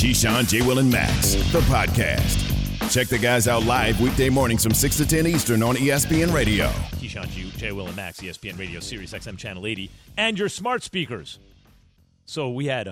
Keyshawn, J. Will, and Max, the podcast. Check the guys out live weekday mornings from 6 to 10 Eastern on ESPN Radio. Keyshawn, J. Will, and Max, ESPN Radio, Sirius XM Channel 80, and your smart speakers. So we had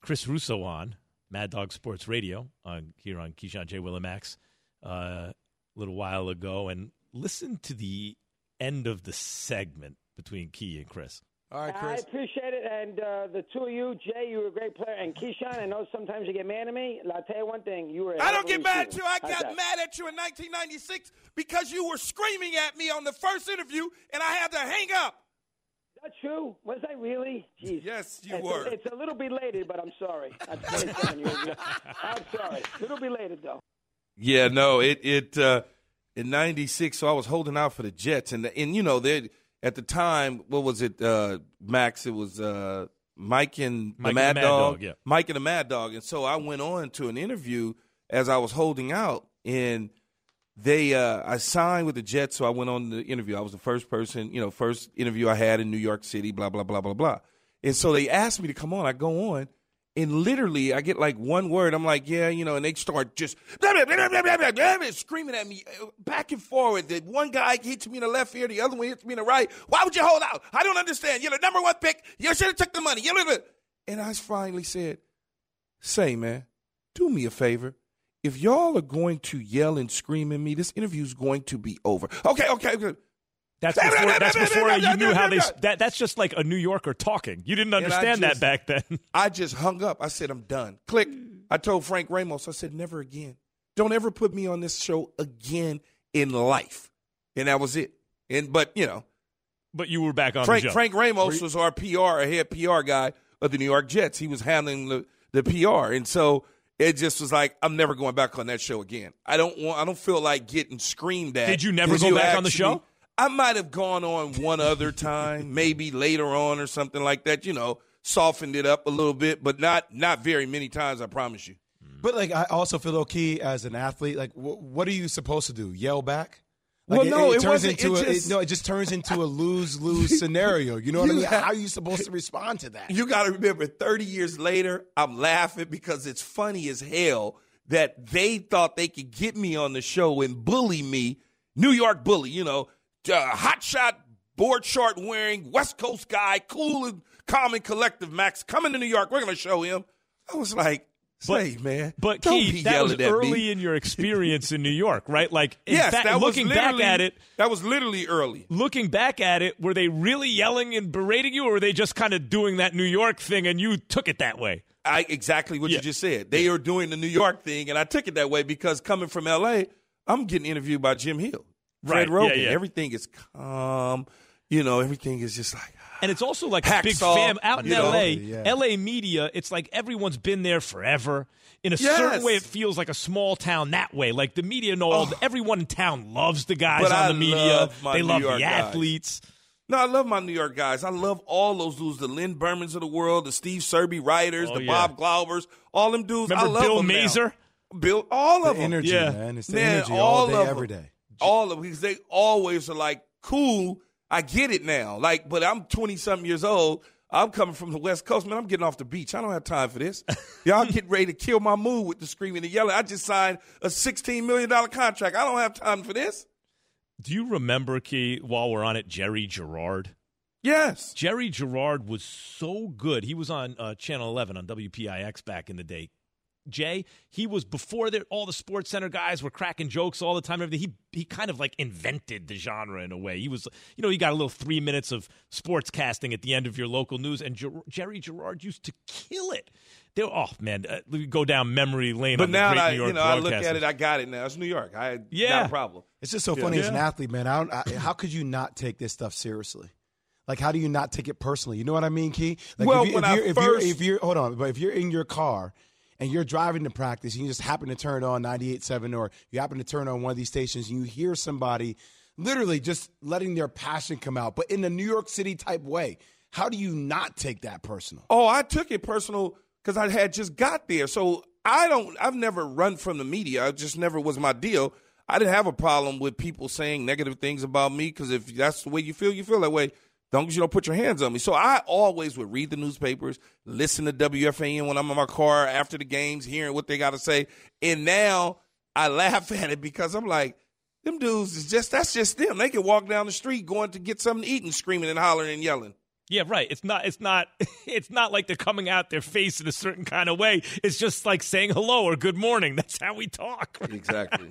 Chris Russo on, Mad Dog Sports Radio, here on Keyshawn, J. Will, and Max a little while ago, and listen to the end of the segment between Key and Chris. All right, Chris. I appreciate it, and the two of you, Jay, you were a great player, and Keyshawn, I know sometimes you get mad at me. I'll tell you one thing. I don't get mad at you. I got mad at you in 1996 because you were screaming at me on the first interview, and I had to hang up. Is that true? Was I really? Jeez. Yes, you were. It's a little belated, but I'm sorry. I'm 27 years ago. I'm sorry. A little belated, though. Yeah, no, in 96, so I was holding out for the Jets, and you know, they're – at the time, what was it, Max? It was Mike and the Mad Dog. Yeah. Mike and the Mad Dog. And so I went on to an interview as I was holding out, and they I signed with the Jets, so I went on the interview. I was the first person, you know, first interview I had in New York City, blah, blah, blah, blah, blah. And so they asked me to come on. I go on, and literally I get like one word. I'm like, yeah, you know, and they start just blah, blah, blah, blah, blah, blah, blah, screaming at me back and forward. That one guy hits me in the left ear, the other one hits me in the right. Why would you hold out? I don't understand. You're the number one pick. You should have took the money. And I finally said, say, man, do me a favor. If y'all are going to yell and scream at me, this interview's going to be over. Okay. That's before you knew how they – that's just like a New Yorker talking. You didn't understand that back then. I just hung up. I said, I'm done. Click. I told Frank Ramos, I said, never again. Don't ever put me on this show again in life. And that was it. But, you know. But you were back on the show. Frank Ramos was our PR, a head PR guy of the New York Jets. He was handling the PR. And so it just was like, I'm never going back on that show again. I don't feel like getting screamed at. Did you never go back on the show? I might have gone on one other time, maybe later on or something like that, you know, softened it up a little bit, but not very many times, I promise you. But, like, I also feel okay as an athlete. Like, what are you supposed to do, yell back? Like, well, no, it just turns into a lose-lose scenario. You know what I mean? How are you supposed to respond to that? You got to remember, 30 years later, I'm laughing because it's funny as hell that they thought they could get me on the show and bully me, New York bully, you know, hotshot, board short wearing, West Coast guy, cool and calm and collective Max, coming to New York. We're going to show him. I was like, say, man. But, Keith, that was early in your experience in New York, right? Like, that was literally early. Looking back at it, were they really yelling and berating you, or were they just kind of doing that New York thing and you took it that way? Exactly what you just said. They are doing the New York thing, and I took it that way because coming from L.A., I'm getting interviewed by Jim Hill. Right, Rogan. Yeah. Everything is calm. You know, everything is just like. And it's also like a big fam out in L.A. L.A. media, it's like everyone's been there forever. In a certain way, it feels like a small town that way. Like the media knows, everyone in town loves the guys on the media. They love the athletes. No, I love my New York guys. I love all those dudes, the Lynn Bermans of the world, the Steve Serby writers, Bob Glaubers, all them dudes. Remember I love Bill Mazer? Bill, all of them. Energy, man. It's the energy all day, every day. All of them, because they always are like, cool, I get it now. Like, but I'm 20-something years old. I'm coming from the West Coast. Man, I'm getting off the beach. I don't have time for this. Y'all get ready to kill my mood with the screaming and yelling. I just signed a $16 million contract. I don't have time for this. Do you remember, Key, while we're on it, Jerry Gerard? Yes. Jerry Gerard was so good. He was on Channel 11 on WPIX back in the day. Jay, he was before all the Sports Center guys were cracking jokes all the time. Everything he kind of like invented the genre in a way. He was, you know, he got a little 3 minutes of sports casting at the end of your local news, and Jerry Gerard used to kill it. We go down memory lane. But on now the great New York I look at it, I got it now. It's New York. I had no problem. It's just so funny as an athlete, man. How could you not take this stuff seriously? Like, how do you not take it personally? You know what I mean, Key? Like, well, if you're in your car. And you're driving to practice, and you just happen to turn on 98.7, or you happen to turn on one of these stations, and you hear somebody literally just letting their passion come out, but in a New York City type way. How do you not take that personal? Oh, I took it personal because I had just got there. So I've never run from the media. It just never was my deal. I didn't have a problem with people saying negative things about me because if that's the way you feel that way. long as you don't put your hands on me. So I always would read the newspapers, listen to WFAN when I'm in my car after the games, hearing what they got to say. And now I laugh at it because I'm like, them dudes is just, that's just them. They can walk down the street going to get something to eat and screaming and hollering and yelling. Yeah, right. It's not like they're coming out their face in a certain kind of way. It's just like saying hello or good morning. That's how we talk. Exactly.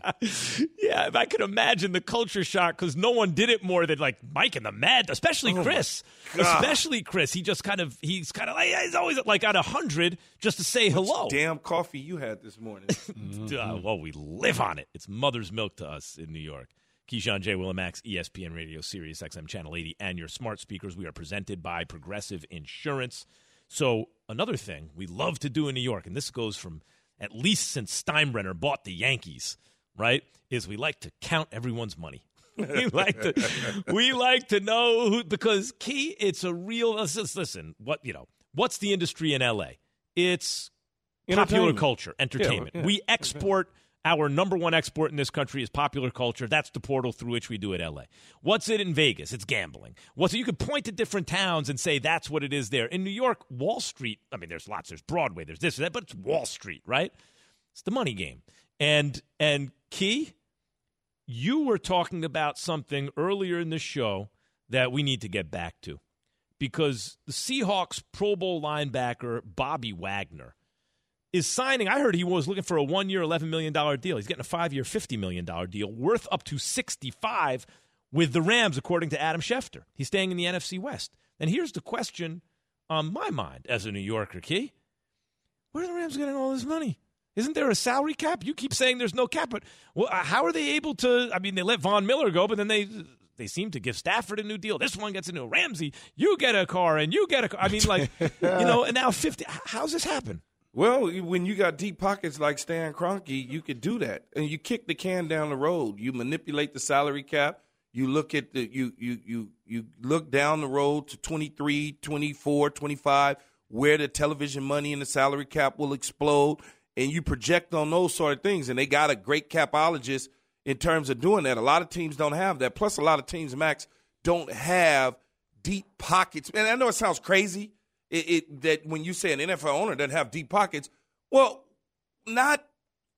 Yeah, if I could imagine the culture shock because no one did it more than like Mike and the Mad, especially Chris. Especially Chris. He's kind of like he's always like at 100 just to say hello. Which damn coffee you had this morning. Well, we live on it. It's mother's milk to us in New York. Keyshawn J. Willimax, ESPN Radio, Sirius XM Channel 80, and your smart speakers. We are presented by Progressive Insurance. So another thing we love to do in New York, and this goes from at least since Steinbrenner bought the Yankees, right, is we like to count everyone's money. We like to know who, because, Key, it's a real, listen, what's the industry in L.A.? It's popular culture, entertainment. Yeah. We export. Our number one export in this country is popular culture. That's the portal through which we do it, L.A. What's it in Vegas? It's gambling. You could point to different towns and say that's what it is there. In New York, Wall Street, I mean, there's lots. There's Broadway. There's this, that, but it's Wall Street, right? It's the money game. And Key, you were talking about something earlier in the show that we need to get back to because the Seahawks Pro Bowl linebacker Bobby Wagner is signing. I heard he was looking for a one-year, $11 million deal. He's getting a five-year, $50 million deal worth up to $65 with the Rams, according to Adam Schefter. He's staying in the NFC West. And here's the question on my mind as a New Yorker, Key. Where are the Rams getting all this money? Isn't there a salary cap? You keep saying there's no cap, but how are they able to? I mean, they let Von Miller go, but then they seem to give Stafford a new deal. This one gets a new Ramsey. You get a car, and you get a car. I mean, like, and now 50. How's this happen? Well, when you got deep pockets like Stan Kroenke, you could do that. And you kick the can down the road. You manipulate the salary cap. You look at you look down the road to 23, 24, 25, where the television money and the salary cap will explode, and you project on those sort of things. And they got a great capologist in terms of doing that. A lot of teams don't have that. Plus, a lot of teams, Max, don't have deep pockets. And I know it sounds crazy. That when you say an NFL owner doesn't have deep pockets, well, not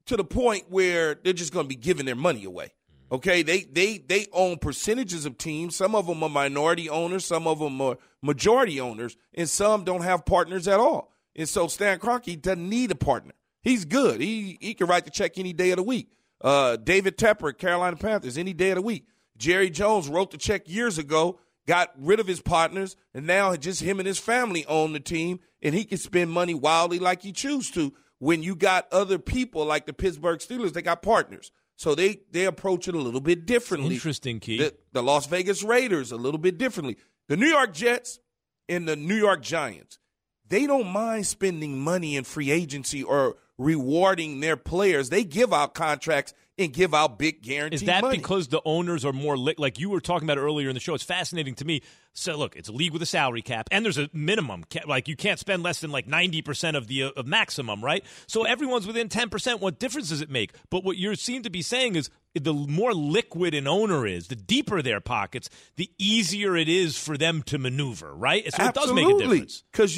to the point where they're just going to be giving their money away. Okay, they own percentages of teams. Some of them are minority owners, some of them are majority owners, and some don't have partners at all. And so Stan Kroenke doesn't need a partner. He's good. He can write the check any day of the week. David Tepper, Carolina Panthers, any day of the week. Jerry Jones wrote the check years ago. Got rid of his partners, and now just him and his family own the team, and he can spend money wildly like he chooses to. When you got other people like the Pittsburgh Steelers, they got partners. So they approach it a little bit differently. Interesting, Keith. The Las Vegas Raiders a little bit differently. The New York Jets and the New York Giants, they don't mind spending money in free agency or rewarding their players. They give out contracts and give out big guaranteed money. Is that money? Because the owners are more like you were talking about earlier in the show? It's fascinating to me. So, look, it's a league with a salary cap, and there's a minimum cap. Like, you can't spend less than, like, 90% of the maximum, right? So everyone's within 10%. What difference does it make? But what you seem to be saying is the more liquid an owner is, the deeper their pockets, the easier it is for them to maneuver, right? So absolutely. It does make a difference. Because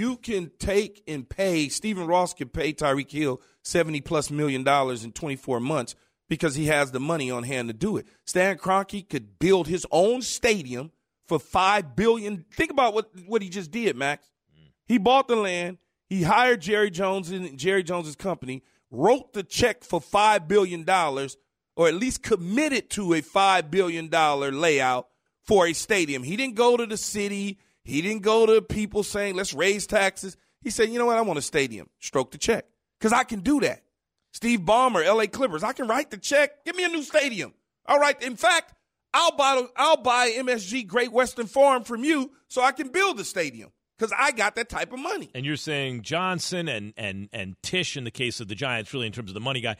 you can take and pay. Stephen Ross can pay Tyreek Hill $70-plus million in 24 months because he has the money on hand to do it. Stan Kroenke could build his own stadium for $5 billion. Think about what he just did, Max. He bought the land. He hired Jerry Jones and Jerry Jones's company, wrote the check for $5 billion, or at least committed to a $5 billion layout for a stadium. He didn't go to the city. He didn't go to people saying, let's raise taxes. He said, you know what, I want a stadium. Stroke the check. Because I can do that. Steve Ballmer, L.A. Clippers, I can write the check. Give me a new stadium. All right. In fact, I'll buy MSG Great Western Farm from you so I can build the stadium because I got that type of money. And you're saying Johnson and Tish, in the case of the Giants, really in terms of the money guy,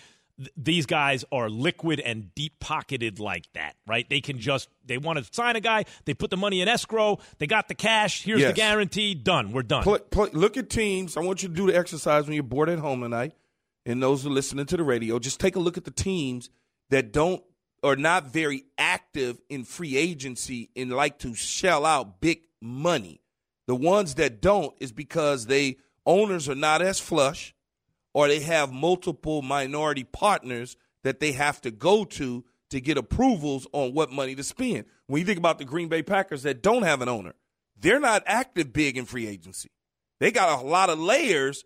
these guys are liquid and deep-pocketed like that, right? They can just – they want to sign a guy. They put the money in escrow. They got the cash. Here's the guarantee. Done. We're done. Look at teams. I want you to do the exercise when you're bored at home tonight and those who are listening to the radio. Just take a look at the teams that don't are not very active in free agency and like to shell out big money. The ones that don't is because they owners are not as flush, or they have multiple minority partners that they have to go to get approvals on what money to spend. When you think about the Green Bay Packers that don't have an owner, they're not active big in free agency. They got a lot of layers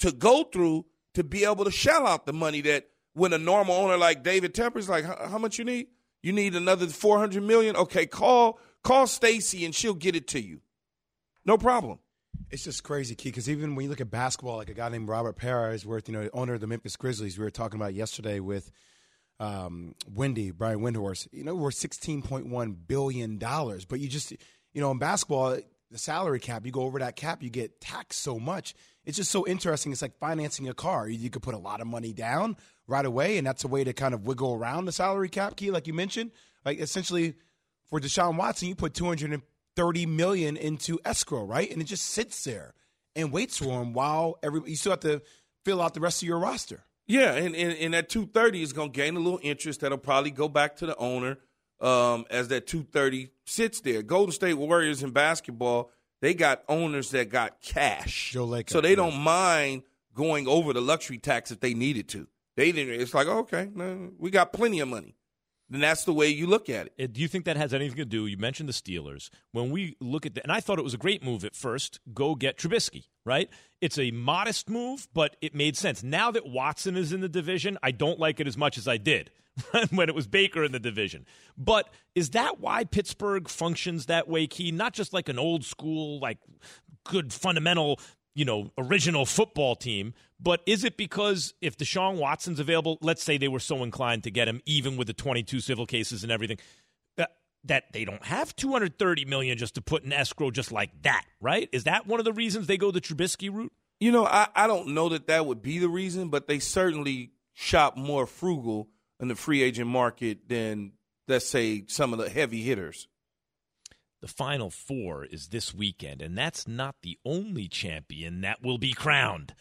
to go through to be able to shell out the money that when a normal owner like David Tepper is like, how much you need? You need another $400 million? Okay, call Stacy and she'll get it to you. No problem. It's just crazy, Key, because even when you look at basketball, like a guy named Robert Parra is worth, owner of the Memphis Grizzlies, we were talking about yesterday with Brian Windhorst, worth $16.1 billion. But you just, in basketball, the salary cap, you go over that cap, you get taxed so much. It's just so interesting. It's like financing a car. You could put a lot of money down right away, and that's a way to kind of wiggle around the salary cap, Key, like you mentioned. Like essentially for Deshaun Watson, you put $230 million into escrow, right? And it just sits there and waits for him while you still have to fill out the rest of your roster. Yeah, and that 230 is going to gain a little interest that'll probably go back to the owner as that 230 sits there. Golden State Warriors in basketball, they got owners that got cash. So they don't mind going over the luxury tax if they needed to. They didn't. It's like, okay, we got plenty of money. And that's the way you look at it. Do you think that has anything to do? You mentioned the Steelers. When we look at that, and I thought it was a great move at first, go get Trubisky, right? It's a modest move, but it made sense. Now that Watson is in the division, I don't like it as much as I did when it was Baker in the division. But is that why Pittsburgh functions that way, Key? Not just like an old school, like good fundamental, original football team, but is it because if Deshaun Watson's available, let's say they were so inclined to get him, even with the 22 civil cases and everything, that they don't have $230 million just to put in escrow just like that, right? Is that one of the reasons they go the Trubisky route? I don't know that would be the reason, but they certainly shop more frugal in the free agent market than, let's say, some of the heavy hitters. The Final Four is this weekend, and that's not the only champion that will be crowned.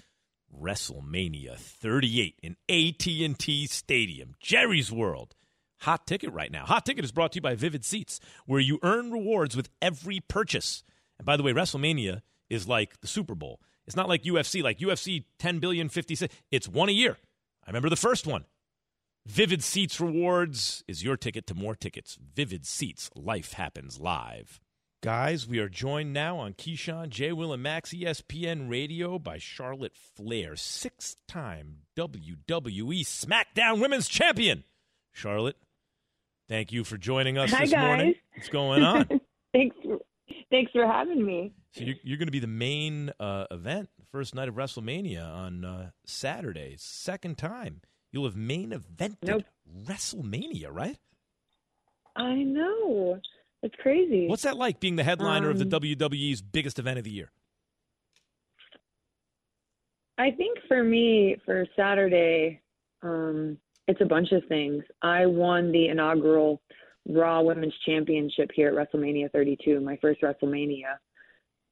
WrestleMania 38 in AT&T Stadium, Jerry's World. Hot ticket right now. Hot ticket is brought to you by Vivid Seats, where you earn rewards with every purchase. And by the way, WrestleMania is like the Super Bowl. It's not like UFC, $10 billion, 56. It's one a year. I remember the first one. Vivid Seats Rewards is your ticket to more tickets. Vivid Seats. Life happens live. Guys, we are joined now on Keyshawn, J. Will, and Max, ESPN Radio by Charlotte Flair, six-time WWE SmackDown Women's Champion. Charlotte, thank you for joining us morning. What's going on? Thanks for having me. So you're going to be the main event, the first night of WrestleMania on Saturday, second time. You'll have main evented WrestleMania, right? I know. It's crazy. What's that like, being the headliner of the WWE's biggest event of the year? I think for me, for Saturday, it's a bunch of things. I won the inaugural Raw Women's Championship here at WrestleMania 32, my first WrestleMania,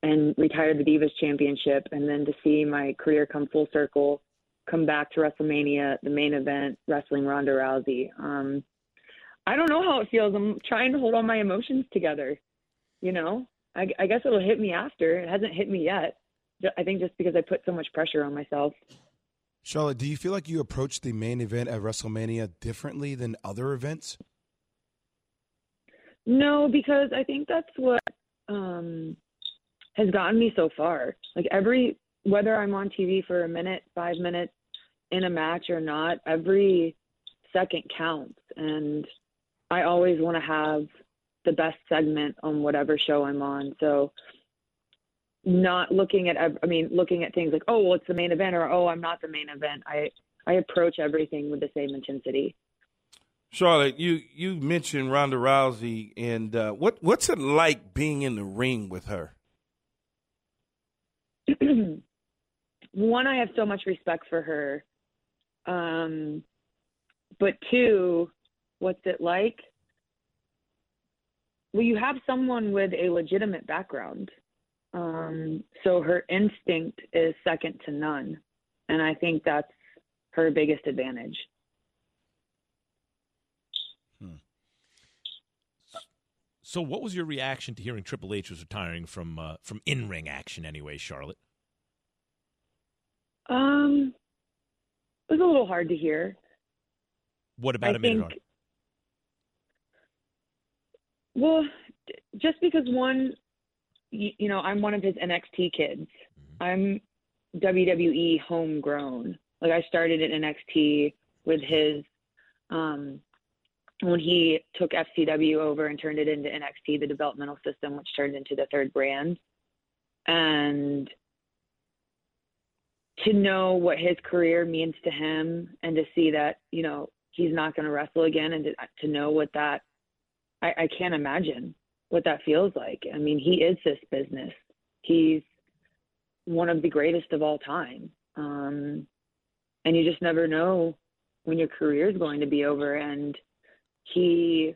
and retired the Divas Championship. And then to see my career come full circle, come back to WrestleMania, the main event, wrestling Ronda Rousey. I don't know how it feels. I'm trying to hold all my emotions together. I guess it'll hit me after. It hasn't hit me yet. I think just because I put so much pressure on myself. Charlotte, do you feel like you approach the main event at WrestleMania differently than other events? No, because I think that's what has gotten me so far. Like whether I'm on TV for a minute, 5 minutes, in a match or not, every second counts. And I always want to have the best segment on whatever show I'm on. So not looking at things like, oh, well, it's the main event, or, oh, I'm not the main event. I approach everything with the same intensity. Charlotte, you mentioned Ronda Rousey, and what's it like being in the ring with her? One, I have so much respect for her. But two, what's it like? Well, you have someone with a legitimate background. So her instinct is second to none. And I think that's her biggest advantage. So what was your reaction to hearing Triple H was retiring from in-ring action anyway, Charlotte? It was a little hard to hear. What about a minute on? Well, just because one, you know, I'm one of his NXT kids. Mm-hmm. I'm WWE homegrown. Like, I started at NXT with his, when he took FCW over and turned it into NXT, the developmental system, which turned into the third brand. And to know what his career means to him and to see that, you know, he's not going to wrestle again, and to know what that, I can't imagine what that feels like. I mean, he is this business. He's one of the greatest of all time. And you just never know when your career is going to be over. And he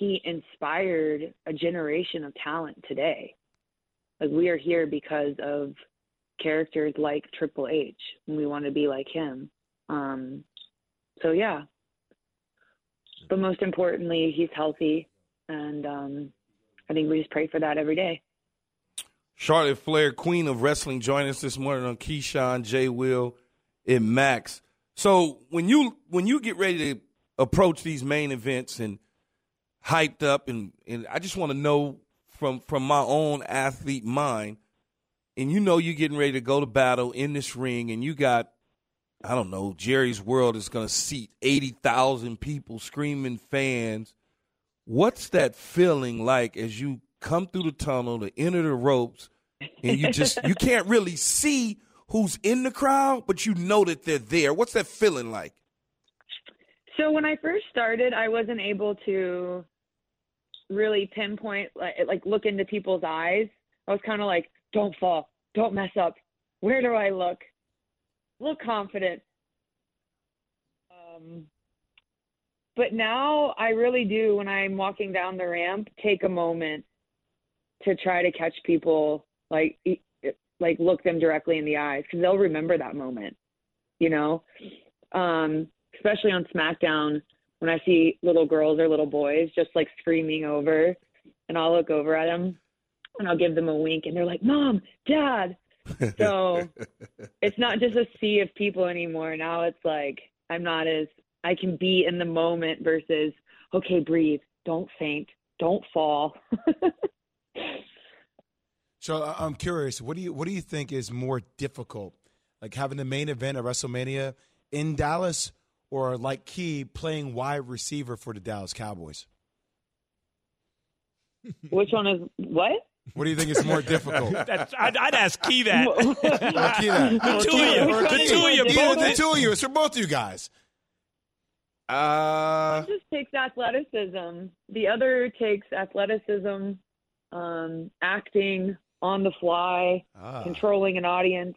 inspired a generation of talent today. Like, we are here because of characters like Triple H, and we want to be like him. So yeah, but most importantly, he's healthy, and I think we just pray for that every day. Charlotte Flair, Queen of Wrestling, joined us this morning on Keyshawn, J. Will, and Max. So when you get ready to approach these main events and hyped up, and I just want to know from my own athlete mind, and you know you're getting ready to go to battle in this ring, and you got, I don't know, Jerry's World is going to seat 80,000 people, screaming fans. What's that feeling like as you come through the tunnel to enter the ropes, and you just you can't really see who's in the crowd, but you know that they're there? What's that feeling like? So when I first started, I wasn't able to really pinpoint, like look into people's eyes. I was kind of like, don't fall, don't mess up. Where do I look? Look confident. But now I really do, when I'm walking down the ramp, take a moment to try to catch people, like look them directly in the eyes, because they'll remember that moment, you know, especially on SmackDown when I see little girls or little boys just like screaming over, and I'll look over at them and I'll give them a wink, and they're like, Mom, Dad. So it's not just a sea of people anymore. Now it's like I can be in the moment versus, okay, breathe, don't faint, don't fall. So I'm curious, what do you think is more difficult, like having the main event at WrestleMania in Dallas, or like Key playing wide receiver for the Dallas Cowboys? Which one is what? What do you think is more difficult? I'd ask Key that. The two of you. It's for both of you guys. One just takes athleticism. The other takes athleticism, acting on the fly, controlling an audience.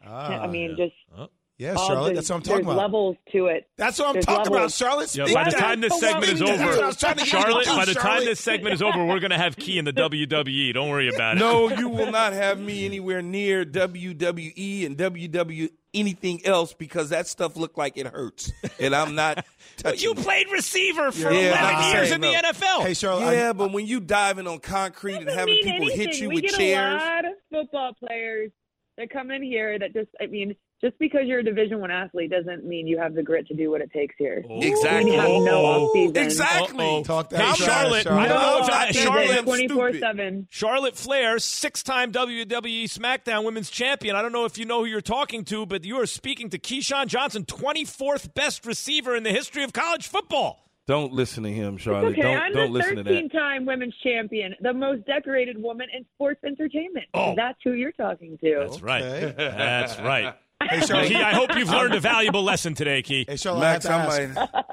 Yeah, Charlotte, that's what I'm talking about. There's levels to it. That's what I'm talking about, Charlotte. Yeah, by the time this segment is over, Charlotte, by the time this segment is over, we're going to have Key in the WWE. Don't worry about it. No, you will not have me anywhere near WWE and WWE anything else, because that stuff looked like it hurts, and I'm not touching You it. Played receiver for 11 years in the NFL. Hey, Charlotte. Yeah, but when you diving on concrete and having people hit you with chairs. We get a lot of football players that come in here that just, I mean, just because you're a Division I athlete doesn't mean you have the grit to do what it takes here. Exactly. You have no off-season. Exactly. Uh-oh. Talk that now, Charlotte, 24/7. Charlotte Flair, 6-time WWE SmackDown Women's Champion. I don't know if you know who you're talking to, but you are speaking to Keyshawn Johnson, 24th best receiver in the history of college football. Don't listen to him, Charlotte. Okay. Don't listen to that. I'm the 13-time women's champion, the most decorated woman in sports entertainment. Oh. That's who you're talking to. That's right. Okay. That's right. Hey, Charlotte, Key, I hope you've learned a valuable lesson today, Key. Hey, Charlotte, Max,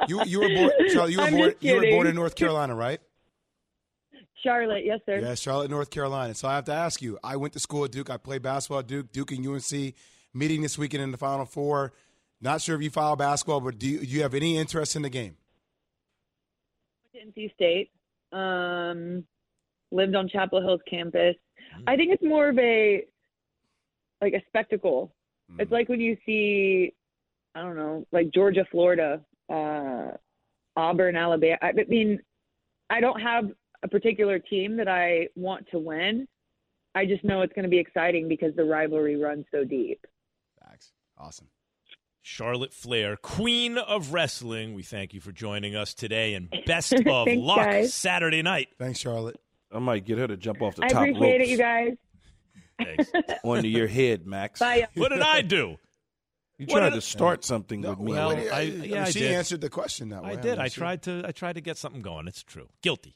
you were born in North Carolina, right? Charlotte, yes, sir. Yeah, Charlotte, North Carolina. So I have to ask you, I went to school at Duke. I played basketball at Duke and UNC, meeting this weekend in the Final Four. Not sure if you follow basketball, but do you have any interest in the game? I went to NC State. Lived on Chapel Hill's campus. I think it's more of a spectacle. It's like when you see, I don't know, like Georgia, Florida, Auburn, Alabama. I mean, I don't have a particular team that I want to win. I just know it's going to be exciting because the rivalry runs so deep. Facts. Awesome. Charlotte Flair, Queen of Wrestling. We thank you for joining us today, and best of luck Saturday night. Thanks, Charlotte. I might get her to jump off the top ropes. I appreciate it, you guys. Thanks. On to your head, Max. Bye. What did I do? You tried to start something with me. Well, I did. Answered the question that way. I did. I tried to get something going. It's true. Guilty.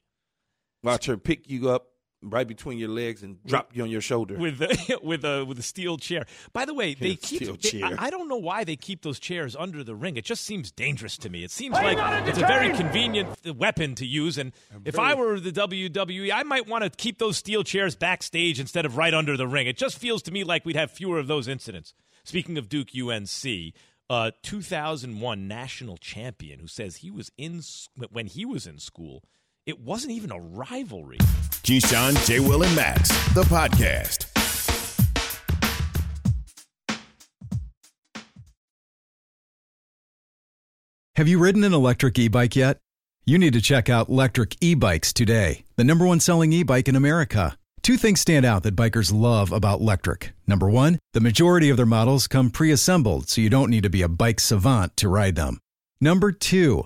Watch her pick you up right between your legs and drop you on your shoulder with a steel chair. By the way, I don't know why they keep those chairs under the ring. It just seems dangerous to me. It seems like it's a very convenient weapon to use. And if I were the WWE, I might want to keep those steel chairs backstage instead of right under the ring. It just feels to me like we'd have fewer of those incidents. Speaking of Duke, UNC, 2001 national champion who says when he was in school, it wasn't even a rivalry. Keyshawn, J. Will, and Max, the podcast. Have you ridden an electric e-bike yet? You need to check out Lectric eBikes today, the number one selling e-bike in America. Two things stand out that bikers love about Lectric. Number one, the majority of their models come pre-assembled, so you don't need to be a bike savant to ride them. Number two,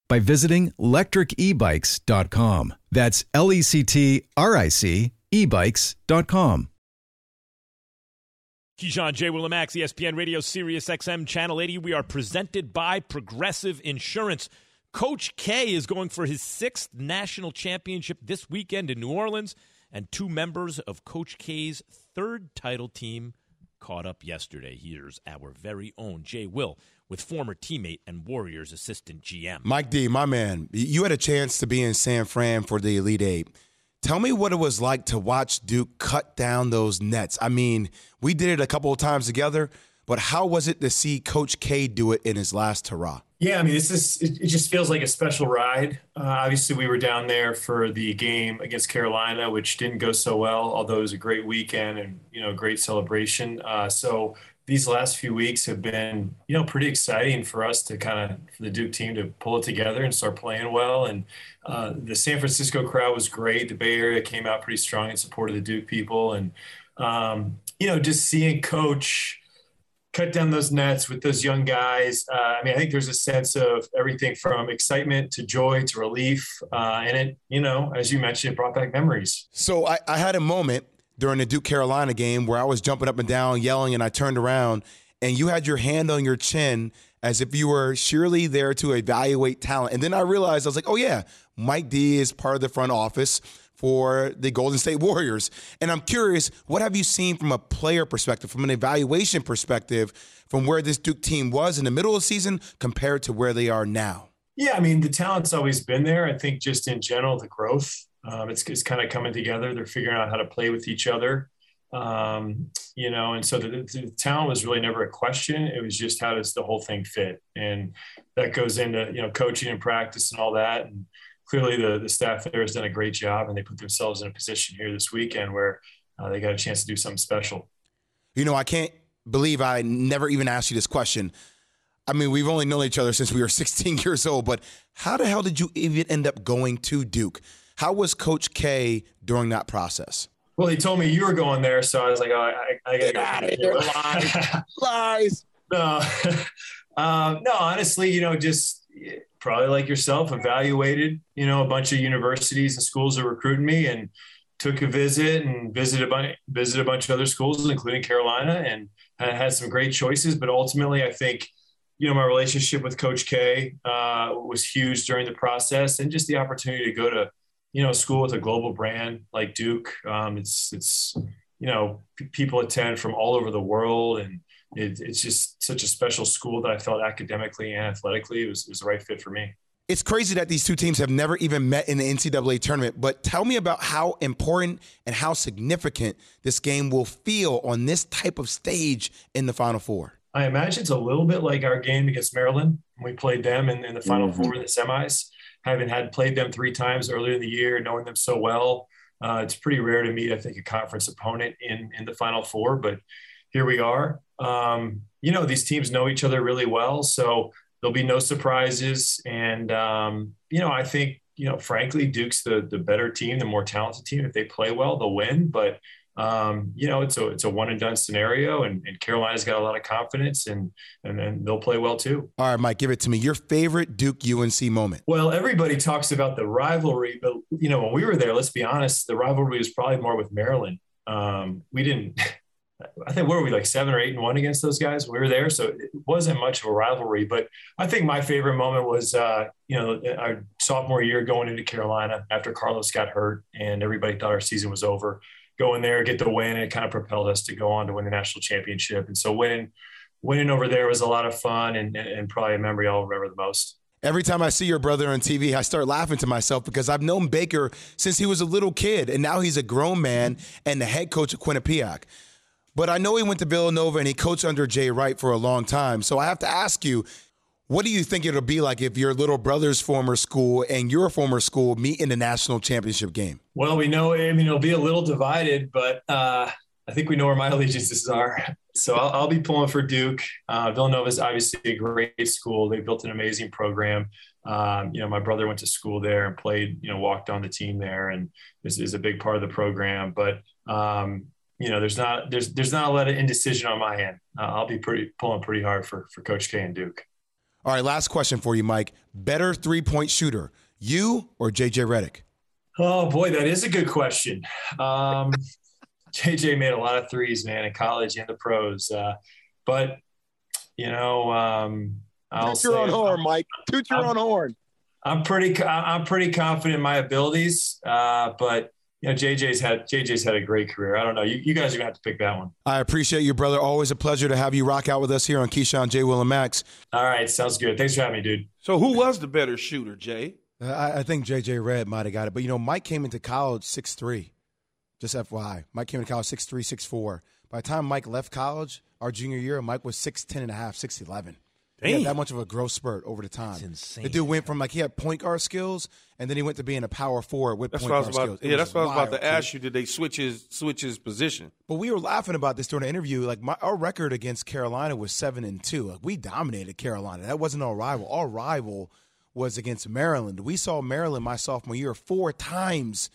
by visiting lectricebikes.com. That's Lectric ebikes.com. Keyshawn, J. Will and Max, ESPN Radio, Sirius XM, Channel 80. We are presented by Progressive Insurance. Coach K is going for his 6th national championship this weekend in New Orleans, and two members of Coach K's 3rd title team caught up yesterday. Here's our very own J. Will with former teammate and Warriors assistant GM. Mike D, my man, you had a chance to be in San Fran for the Elite Eight. Tell me what it was like to watch Duke cut down those nets. I mean, we did it a couple of times together, but how was it to see Coach K do it in his last hurrah? Yeah, I mean, it just feels like a special ride. Obviously, we were down there for the game against Carolina, which didn't go so well, although it was a great weekend and, great celebration. So these last few weeks have been, pretty exciting for us to for the Duke team to pull it together and start playing well. And the San Francisco crowd was great. The Bay Area came out pretty strong in support of the Duke people. And, just seeing Coach cut down those nets with those young guys. I think there's a sense of everything from excitement to joy to relief. And it, as you mentioned, it brought back memories. So I had a moment during the Duke Carolina game where I was jumping up and down, yelling, and I turned around, and you had your hand on your chin as if you were surely there to evaluate talent. And then I realized, I was like, oh yeah, Mike D is part of the front office for the Golden State Warriors. And I'm curious, what have you seen from a player perspective, from an evaluation perspective, from where this Duke team was in the middle of the season compared to where they are now? Yeah, I mean, the talent's always been there. I think just in general, the growth, it's kind of coming together. They're figuring out how to play with each other, and so the talent was really never a question. It was just how does the whole thing fit, and that goes into coaching and practice and all that. And clearly, the staff there has done a great job, and they put themselves in a position here this weekend where they got a chance to do something special. I can't believe I never even asked you this question. I mean, we've only known each other since we were 16 years old, but how the hell did you even end up going to Duke? How was Coach K during that process? Well, he told me you were going there, so I was like, oh, I got to get out of here. Lies. No, honestly, just probably like yourself, evaluated, a bunch of universities and schools that recruiting me, and took a visit and visited a bunch of other schools, including Carolina, and had some great choices. But ultimately, I think, my relationship with Coach K was huge during the process, and just the opportunity to go to school with a global brand like Duke. People attend from all over the world, and it's just such a special school that I felt academically and athletically it was the right fit for me. It's crazy that these two teams have never even met in the NCAA tournament, but tell me about how important and how significant this game will feel on this type of stage in the Final Four. I imagine it's a little bit like our game against Maryland. We played them in the Final Four in the semis, having had played them 3 times earlier in the year, knowing them so well. It's pretty rare to meet, I think, a conference opponent in the Final Four, but here we are. You know, these teams know each other really well, so there'll be no surprises. And, you know, I think, you know, frankly, Duke's the better team, the more talented team. If they play well, they'll win. But, you know, it's a one-and-done scenario, and Carolina's got a lot of confidence, and they'll play well too. All right, Mike, give it to me. Your favorite Duke-UNC moment? Well, everybody talks about the rivalry, but, you know, when we were there, let's be honest, the rivalry was probably more with Maryland. We didn't – I think, what were we, like 7 or 8-1 against those guys? We were there, so it wasn't much of a rivalry. But I think my favorite moment was, you know, our sophomore year going into Carolina after Carlos got hurt and everybody thought our season was over. Going there, get the win, and it kind of propelled us to go on to win the national championship. And so winning over there was a lot of fun and probably a memory I'll remember the most. Every time I see your brother on TV, I start laughing to myself because I've known Baker since he was a little kid, and now he's a grown man and the head coach of Quinnipiac. But I know he went to Villanova and he coached under Jay Wright for a long time. So I have to ask you, what do you think it'll be like if your little brother's former school and your former school meet in the national championship game? Well, we know, I mean, it'll be a little divided, but I think we know where my allegiances are. So I'll be pulling for Duke. Villanova is obviously a great school. They built an amazing program. You know, my brother went to school there and played, you know, walked on the team there, and this is a big part of the program. But, you know, there's not a lot of indecision on my end. I'll be pulling pretty hard for Coach K and Duke. All right, last question for you, Mike. Better three-point shooter, you or J.J. Redick? Oh, boy, that is a good question. J.J. made a lot of threes, man, in college and the pros. But, you know, I'll say – Toot your own horn, Mike. I'm pretty confident in my abilities, but – you know, JJ's had a great career. I don't know. You guys are going to have to pick that one. I appreciate you, brother. Always a pleasure to have you rock out with us here on Keyshawn, J. Will, and Max. All right. Sounds good. Thanks for having me, dude. So who was the better shooter, Jay? I think JJ Redd might have got it. But, you know, Mike came into college 6'3". Just FYI. Mike came into college 6'3", 6'4". By the time Mike left college, our junior year, Mike was 6'10 and a half, 6'11". Damn. That much of a growth spurt over the time. That's insane. The dude went from, like, he had point guard skills, and then he went to being a power forward with point guard skills. Yeah, that's what I was about to ask you. Did they switch his position? But we were laughing about this during the interview. Like, our record against Carolina was 7-2. Like, we dominated Carolina. That wasn't our rival. Our rival was against Maryland. We saw Maryland my sophomore year 4 times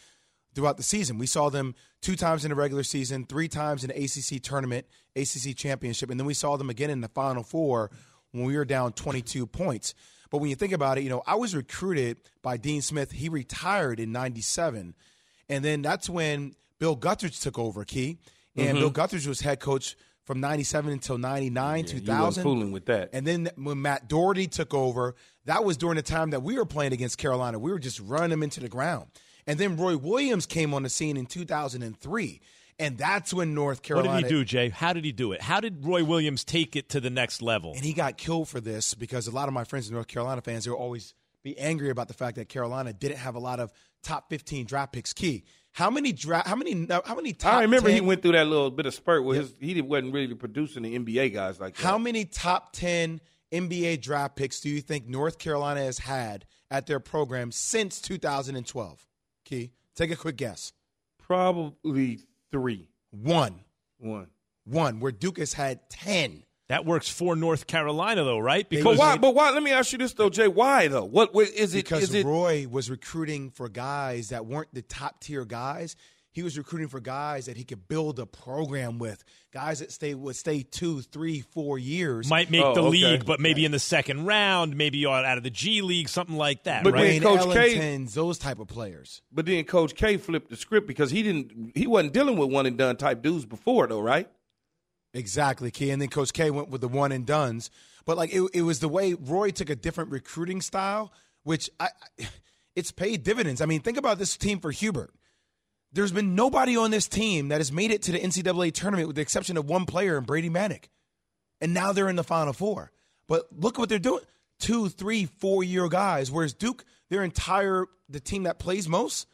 throughout the season. We saw them 2 times in the regular season, 3 times in the ACC tournament, ACC championship, and then we saw them again in the Final Four when we were down 22 points. But when you think about it, you know, I was recruited by Dean Smith. He retired in 97. And then that's when Bill Guthridge took over, Key. And Bill Guthridge was head coach from 97 until 99, 2000. You wasn't fooling with that. And then when Matt Doherty took over, that was during the time that we were playing against Carolina. We were just running them into the ground. And then Roy Williams came on the scene in 2003. And that's when North Carolina – what did he do, Jay? How did he do it? How did Roy Williams take it to the next level? And he got killed for this because a lot of my friends in North Carolina fans, they will always be angry about the fact that Carolina didn't have a lot of top 15 draft picks. Key, how many top – I remember 10, he went through that little bit of spurt where he wasn't really producing the NBA guys like that. How many top 10 NBA draft picks do you think North Carolina has had at their program since 2012? Key, take a quick guess. Probably – 3. One. Where Duke has had 10. That works for North Carolina, though, right? Because But why? Let me ask you this, though, Jay. Why, though? What is it? Because Roy was recruiting for guys that weren't the top-tier guys. He was recruiting for guys that he could build a program with, guys that would stay 2, 3, 4 years. Might make the league, but maybe in the second round, maybe out of the G League, something like that. But right? Then Coach K, those type of players. But then Coach K flipped the script because he wasn't dealing with one and done type dudes before, though, right? Exactly, Key. And then Coach K went with the one and dones. But like it was the way Roy took a different recruiting style, which it's paid dividends. I mean, think about this team for Hubert. There's been nobody on this team that has made it to the NCAA tournament with the exception of one player in Brady Manick. And now they're in the Final Four. But look what they're doing. two, three, 4 year guys. Whereas Duke, their entire, the team that plays most,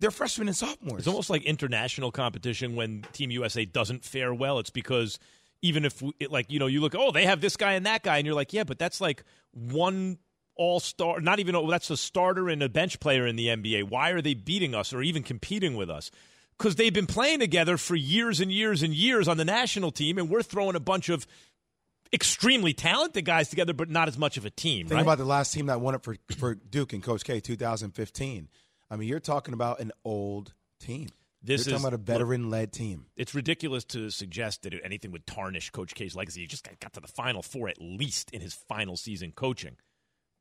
they're freshmen and sophomores. It's almost like international competition when Team USA doesn't fare well. It's because even if, you look, oh, they have this guy and that guy, and you're like, yeah, but that's like one all-star, not even, oh, that's a starter and a bench player in the NBA. Why are they beating us or even competing with us? Because they've been playing together for years and years and years on the national team, and we're throwing a bunch of extremely talented guys together, but not as much of a team. Think about the last team that won it for Duke and Coach K, 2015. I mean, you're talking about an old team. You're talking about a veteran-led team. It's ridiculous to suggest that anything would tarnish Coach K's legacy. He just got to the Final Four at least in his final season coaching.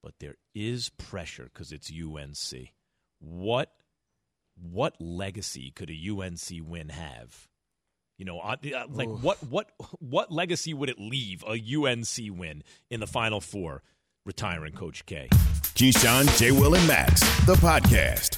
But there is pressure because it's UNC. What legacy could a UNC win have? You know, like what legacy would it leave a UNC win in the Final Four retiring Coach K? Keyshawn, J. Will, and Max, the podcast.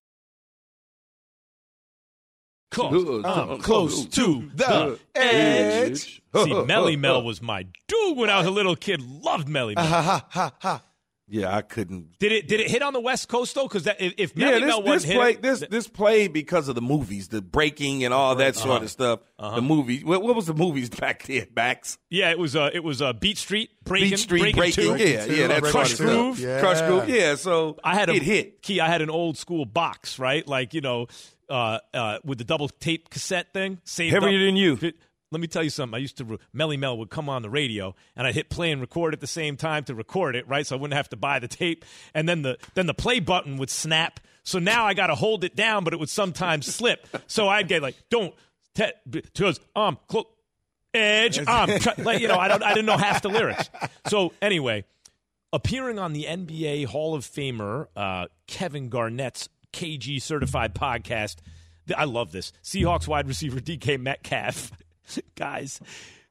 Close to the edge. See, Melly Mel was my dude when I was a little kid. Loved Melly Mel. Yeah, I couldn't. Did it hit on the West Coast though? Because if Melly Mel wasn't hit, this played because of the movies, the breaking and all that sort of stuff. The movies. What was the movies back then, Max? Yeah, it was Beat Street, Breaking. Yeah, that Crush Groove. Yeah, so I had I had an old school box, right? Like with the double tape cassette thing. Heavier than you. Let me tell you something. I used to, Melly Mel would come on the radio, and I'd hit play and record at the same time to record it, right? So I wouldn't have to buy the tape. And then the play button would snap. So now I got to hold it down, but it would sometimes slip. So I'd get like, close, edge, I didn't know half the lyrics. So anyway, appearing on the NBA Hall of Famer, Kevin Garnett's KG certified podcast. I love this. Seahawks wide receiver DK Metcalf. Guys,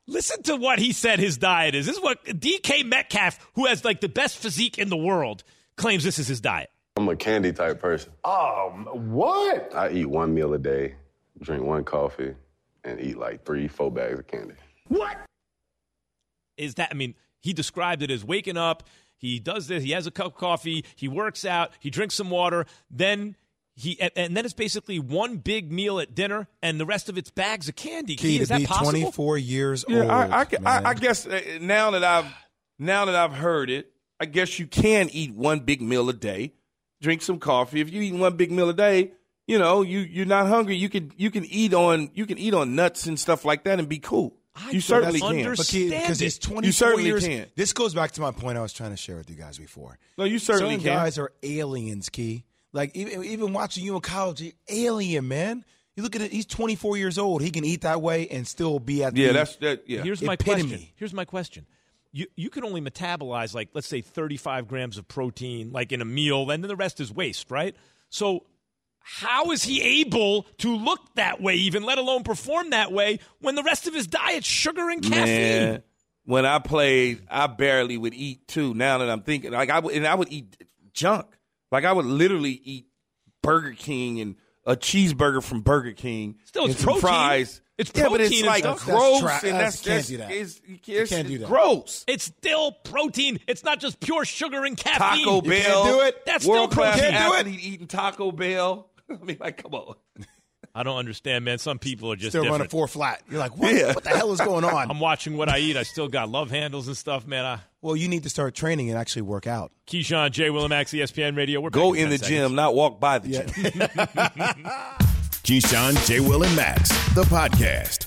listen to what he said his diet is. This is what DK Metcalf, who has like the best physique in the world, claims this is his diet. I'm a candy type person. What? I eat one meal a day, drink one coffee, and eat like 3-4 bags of candy. What? Is that, he described it as waking up. He does this. He has a cup of coffee. He works out. He drinks some water. Then then it's basically one big meal at dinner, and the rest of it's bags of candy. Is that possible? 24 years old. I guess now that I've heard it, I guess you can eat one big meal a day, drink some coffee. If you eat one big meal a day, you're not hungry. You can eat on nuts and stuff like that and be cool. You certainly can. Because it's 24 you certainly years. Can. This goes back to my point I was trying to share with you guys before. No, you certainly can. Some guys are aliens, Key. Like, even watching you in college, you're alien, man. You look at it, he's 24 years old. He can eat that way and still be at the Here's my question. You can only metabolize, like, let's say 35 grams of protein, like, in a meal, and then the rest is waste, right? So how is he able to look that way, even let alone perform that way, when the rest of his diet's sugar and caffeine? Man, when I played, I barely would eat too. Now that I'm thinking, I would eat junk. Like I would literally eat Burger King and a cheeseburger from Burger King. Still, it's protein. Fries. It's protein. Yeah, but it's like gross, and that's just gross. It's still protein. It's not just pure sugar and caffeine. Taco Bell, you can't do it. That's still protein. Can't do it. Eating Taco Bell. I mean, like, come on. I don't understand, man. Some people are just still running 4 flat. You're like, what? Yeah. What the hell is going on? I'm watching what I eat. I still got love handles and stuff, man. Well, you need to start training and actually work out. Keyshawn, J. Will and Max, ESPN Radio. We're go in the gym, not walk by the gym. Keyshawn, J. Will and Max, the podcast.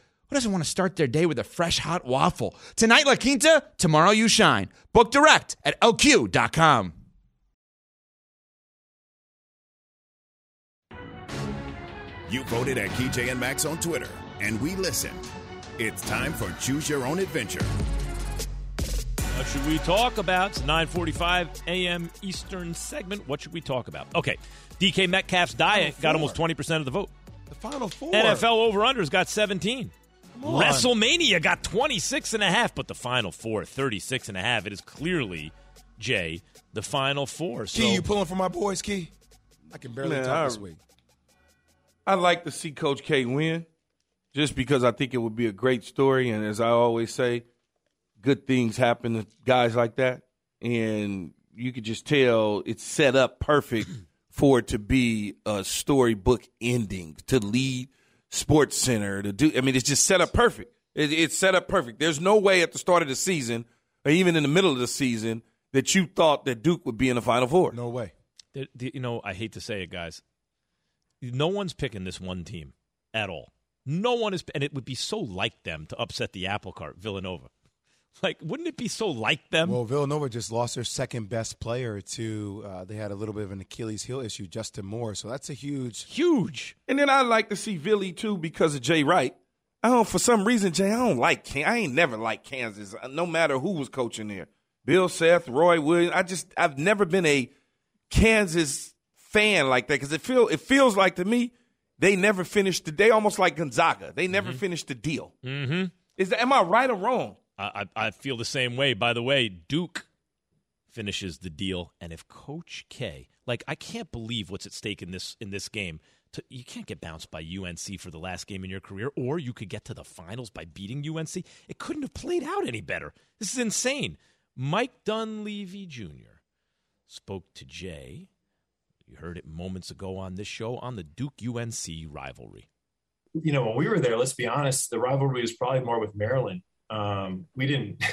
who doesn't want to start their day with a fresh, hot waffle? Tonight, La Quinta, tomorrow you shine. Book direct at LQ.com. You voted at KJ and Max on Twitter, and we listened. It's time for Choose Your Own Adventure. What should we talk about? It's 9:45 a.m. Eastern segment. What should we talk about? Okay, DK Metcalf's diet got almost 20% of the vote. The Final Four. NFL over-under's got 17. WrestleMania got 26.5, but the Final Four, 36.5. It is clearly, Jay, the Final Four. So, Key, you pulling for my boys, Key? I can barely talk this week. I'd like to see Coach K win just because I think it would be a great story. And as I always say, good things happen to guys like that. And you could just tell it's set up perfect for it to be a storybook ending, to lead Sports Center to do. I mean, it's just set up perfect. It's set up perfect. There's no way at the start of the season, or even in the middle of the season, that you thought that Duke would be in the Final Four. No way. You know, I hate to say it, guys. No one's picking this one team at all. No one is, and it would be so like them to upset the apple cart, Villanova. Like, wouldn't it be so like them? Well, Villanova just lost their second-best player to they had a little bit of an Achilles heel issue, Justin Moore. So that's a huge. And then I like to see Villy, too, because of Jay Wright. For some reason, Jay, I ain't never liked Kansas, no matter who was coaching there. Bill Seth, Roy Williams. I've never been a Kansas fan like that because it feels like, to me, they never finished the day, almost like Gonzaga. They never finished the deal. Mm-hmm. Am I right or wrong? I feel the same way. By the way, Duke finishes the deal, and if Coach K, I can't believe what's at stake in this game. You can't get bounced by UNC for the last game in your career, or you could get to the finals by beating UNC. It couldn't have played out any better. This is insane. Mike Dunleavy Jr. spoke to Jay. You heard it moments ago on this show on the Duke-UNC rivalry. You know, when we were there, let's be honest, the rivalry was probably more with Maryland. We didn't,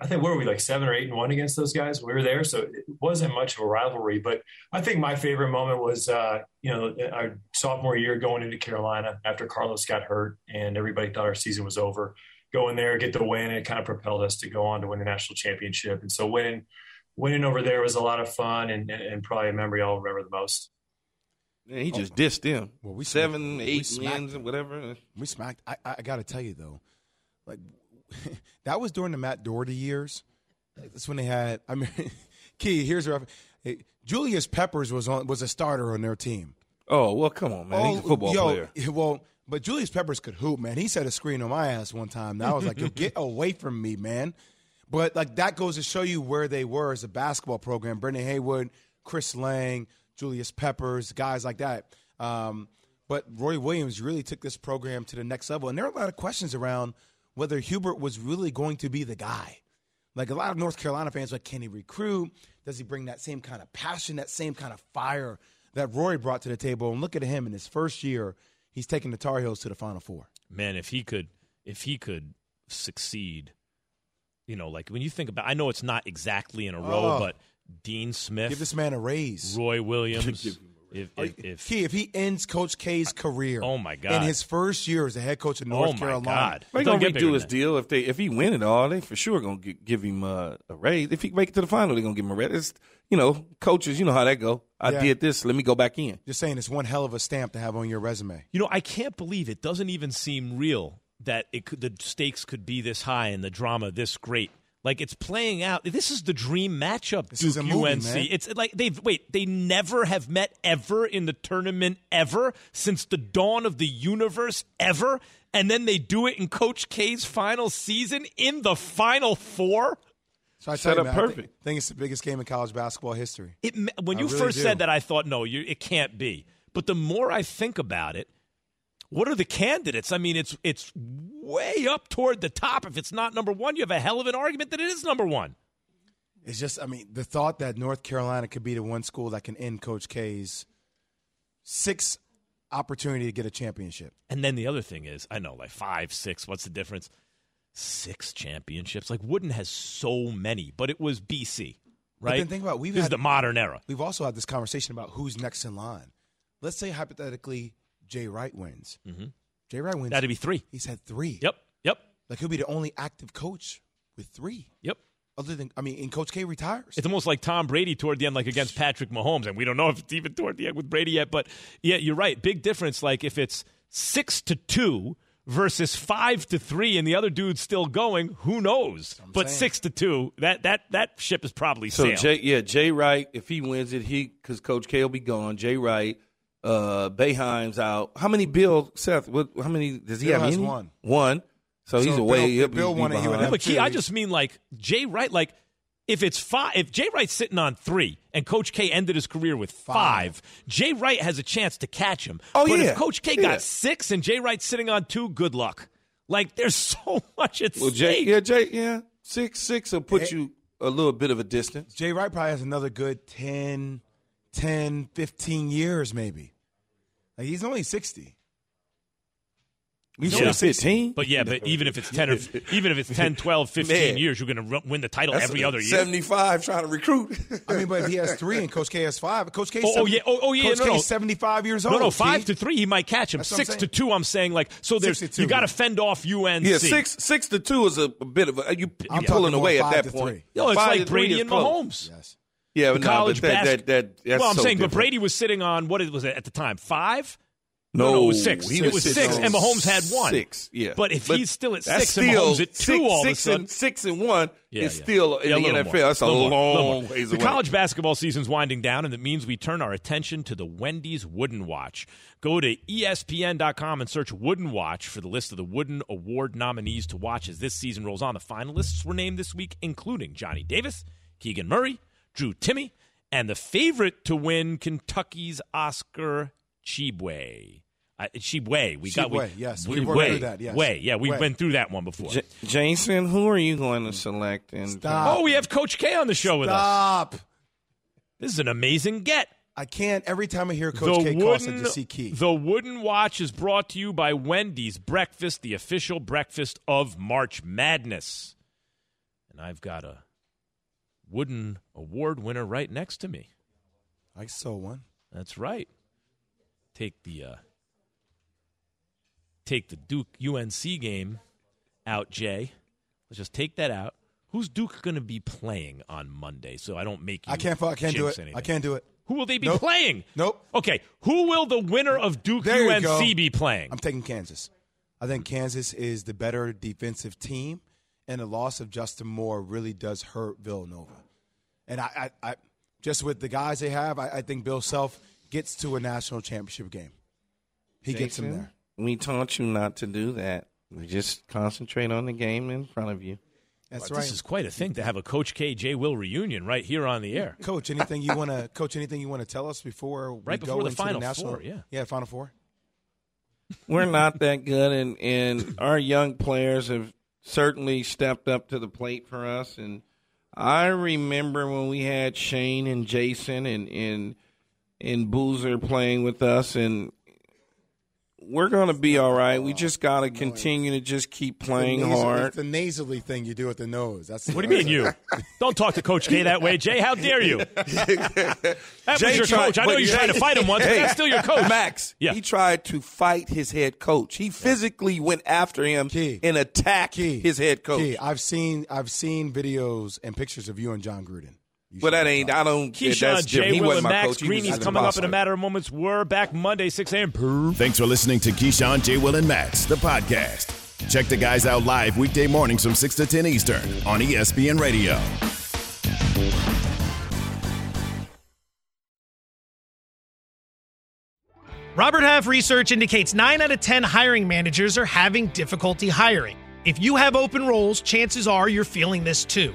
I think, what were we, 7 or 8-1 against those guys? We were there, so it wasn't much of a rivalry. But I think my favorite moment was, our sophomore year going into Carolina after Carlos got hurt and everybody thought our season was over. Going there, get the win, and it kind of propelled us to go on to win the national championship. And so winning over there was a lot of fun and probably a memory I'll remember the most. Man, he just dissed them. Well, we 7, 8 wins and whatever. We smacked. I got to tell you, though, that was during the Matt Doherty years. That's when they had. I mean, Key. Here's her. Julius Peppers was a starter on their team. Oh well, come on, man. He's a football player. Well, but Julius Peppers could hoop, man. He set a screen on my ass one time. And I was like, "Yo, get away from me, man." But that goes to show you where they were as a basketball program. Brendan Haywood, Chris Lang, Julius Peppers, guys like that. But Roy Williams really took this program to the next level, and there are a lot of questions around whether Hubert was really going to be the guy. A lot of North Carolina fans can he recruit? Does he bring that same kind of passion, that same kind of fire that Roy brought to the table? And look at him in his first year, he's taking the Tar Heels to the Final Four. Man, if he could succeed, when you think about, I know it's not exactly in a row, but Dean Smith. Give this man a raise. Roy Williams. If he ends Coach K's career, oh my God, in his first year as the head coach of North Carolina, they're going to redo his deal. If he win it all, they for sure going to give him a raise. If he make it to the final, they're going to give him a raise. It's, coaches, you know how that go. I did this. Let me go back in. Just saying, it's one hell of a stamp to have on your resume. I can't believe it doesn't even seem real that the stakes could be this high and the drama this great. Like, it's playing out. This is the dream matchup, Duke-UNC. It's like they never have met ever in the tournament ever since the dawn of the universe ever, and then they do it in Coach K's final season in the Final Four. So I set up perfect. I think it's the biggest game in college basketball history. When you first said that, I thought, no, it can't be. But the more I think about it, what are the candidates? I mean, it's way up toward the top. If it's not number one, you have a hell of an argument that it is number one. It's just, I mean, the thought that North Carolina could be the one school that can end Coach K's sixth opportunity to get a championship. And then the other thing is, I know, like 5, 6, what's the difference? 6 championships. Like, Wooden has so many, but it was BC, right? But then think about this is the modern era. We've also had this conversation about who's next in line. Let's say, hypothetically, Jay Wright wins. Mm-hmm. Jay Wright wins. That'd be 3. He's had 3. Yep. Like, he'll be the only active coach with 3. Yep. Other than, I mean, and Coach K retires. It's almost like Tom Brady toward the end, like against Patrick Mahomes. And we don't know if it's even toward the end with Brady yet. But, yeah, you're right. Big difference, like, if it's 6-2 versus 5-3 and the other dude's still going, who knows? But saying. 6-2, that ship is probably sailed. So, Jay Wright, if he wins it, because Coach K will be gone, Jay Wright, Boeheim's out. How many Bill, Seth, how many does he have? He has one. So he's away. Bill won it. He would have two. I just mean, like, Jay Wright, like, if Jay Wright's sitting on 3 and Coach K ended his career with 5, Jay Wright has a chance to catch him. Oh, but if Coach K got 6 and Jay Wright's sitting on 2, good luck. Like, there's so much at stake. Jay, 6 will put you a little bit of a distance. Jay Wright probably has another good 10, 15 years maybe. Like, he's only 60. He's only 15. But even if it's 10 or even if it's 10, 12, 15 years, you're going to win the title every other year. 75 trying to recruit. I mean, but if he has 3 and Coach K has 5, Coach K Coach K's 75 years old. No, 5-3 he might catch him. That's 6-2 I'm saying, like, so there's you got to fend off UNC. Yeah, 6-2 is a bit of a you're pulling away at that point. No, it's like Brady and Mahomes. Yes. Yeah, but that's well, I'm saying, different. But Brady was sitting on, what was it at the time, 5? No, it was 6. It was 6, and Mahomes had 1. 6, yeah. But if he's still at 6 and Mahomes at 2 all of a sudden. 6-1 is still in the NFL. More. That's a long ways away. The college basketball season's winding down, and that means we turn our attention to the Wendy's Wooden Watch. Go to ESPN.com and search Wooden Watch for the list of the Wooden Award nominees to watch as this season rolls on. The finalists were named this week, including Johnny Davis, Keegan Murray, Drew Timme, and the favorite to win, Kentucky's Oscar Tshiebwe. We went through that one before. Jason, who are you going to select? We have Coach K on the show with us. Stop. This is an amazing get. I can't. Every time I hear Coach K calls it to see Key. The Wooden Watch is brought to you by Wendy's Breakfast, the official breakfast of March Madness. And I've got a Wooden Award winner right next to me. I saw one. That's right. Take the Duke UNC game out, Jay. Let's just take that out. Who's Duke going to be playing on Monday? So I don't make you. I can't do it. Anything. I can't do it. Who will they be playing? Nope. Okay. Who will the winner of Duke UNC be playing? I'm taking Kansas. I think Kansas is the better defensive team. And the loss of Justin Moore really does hurt Villanova. And I just with the guys they have, I think Bill Self gets to a national championship game. He gets him there. We taught you not to do that. We just concentrate on the game in front of you. That's right. This is quite a thing to have a Coach K. J. Will reunion right here on the air. Coach, anything you want to tell us before we go into the Final Four? Yeah, Final Four. We're not that good, and our young players have certainly stepped up to the plate for us. And I remember when we had Shane and Jason and Boozer playing with us, and we're going to be all right. We just got to continue to just keep playing hard. It's the nasally thing you do with the nose. What do you mean you? Don't talk to Coach K that way, Jay. How dare you? That was your coach. I know you tried to fight him once, but that's still your coach. Max, he tried to fight his head coach. He physically went after him and attacked his head coach. I've seen videos and pictures of you and John Gruden. But that ain't – I don't – Keyshawn, Jay, Will, and Max Greeny's coming up in a matter of moments. We're back Monday, 6 a.m. Thanks for listening to Keyshawn, Jay, Will, and Max, the podcast. Check the guys out live weekday mornings from 6 to 10 Eastern on ESPN Radio. Robert Half research indicates 9 out of 10 hiring managers are having difficulty hiring. If you have open roles, chances are you're feeling this too.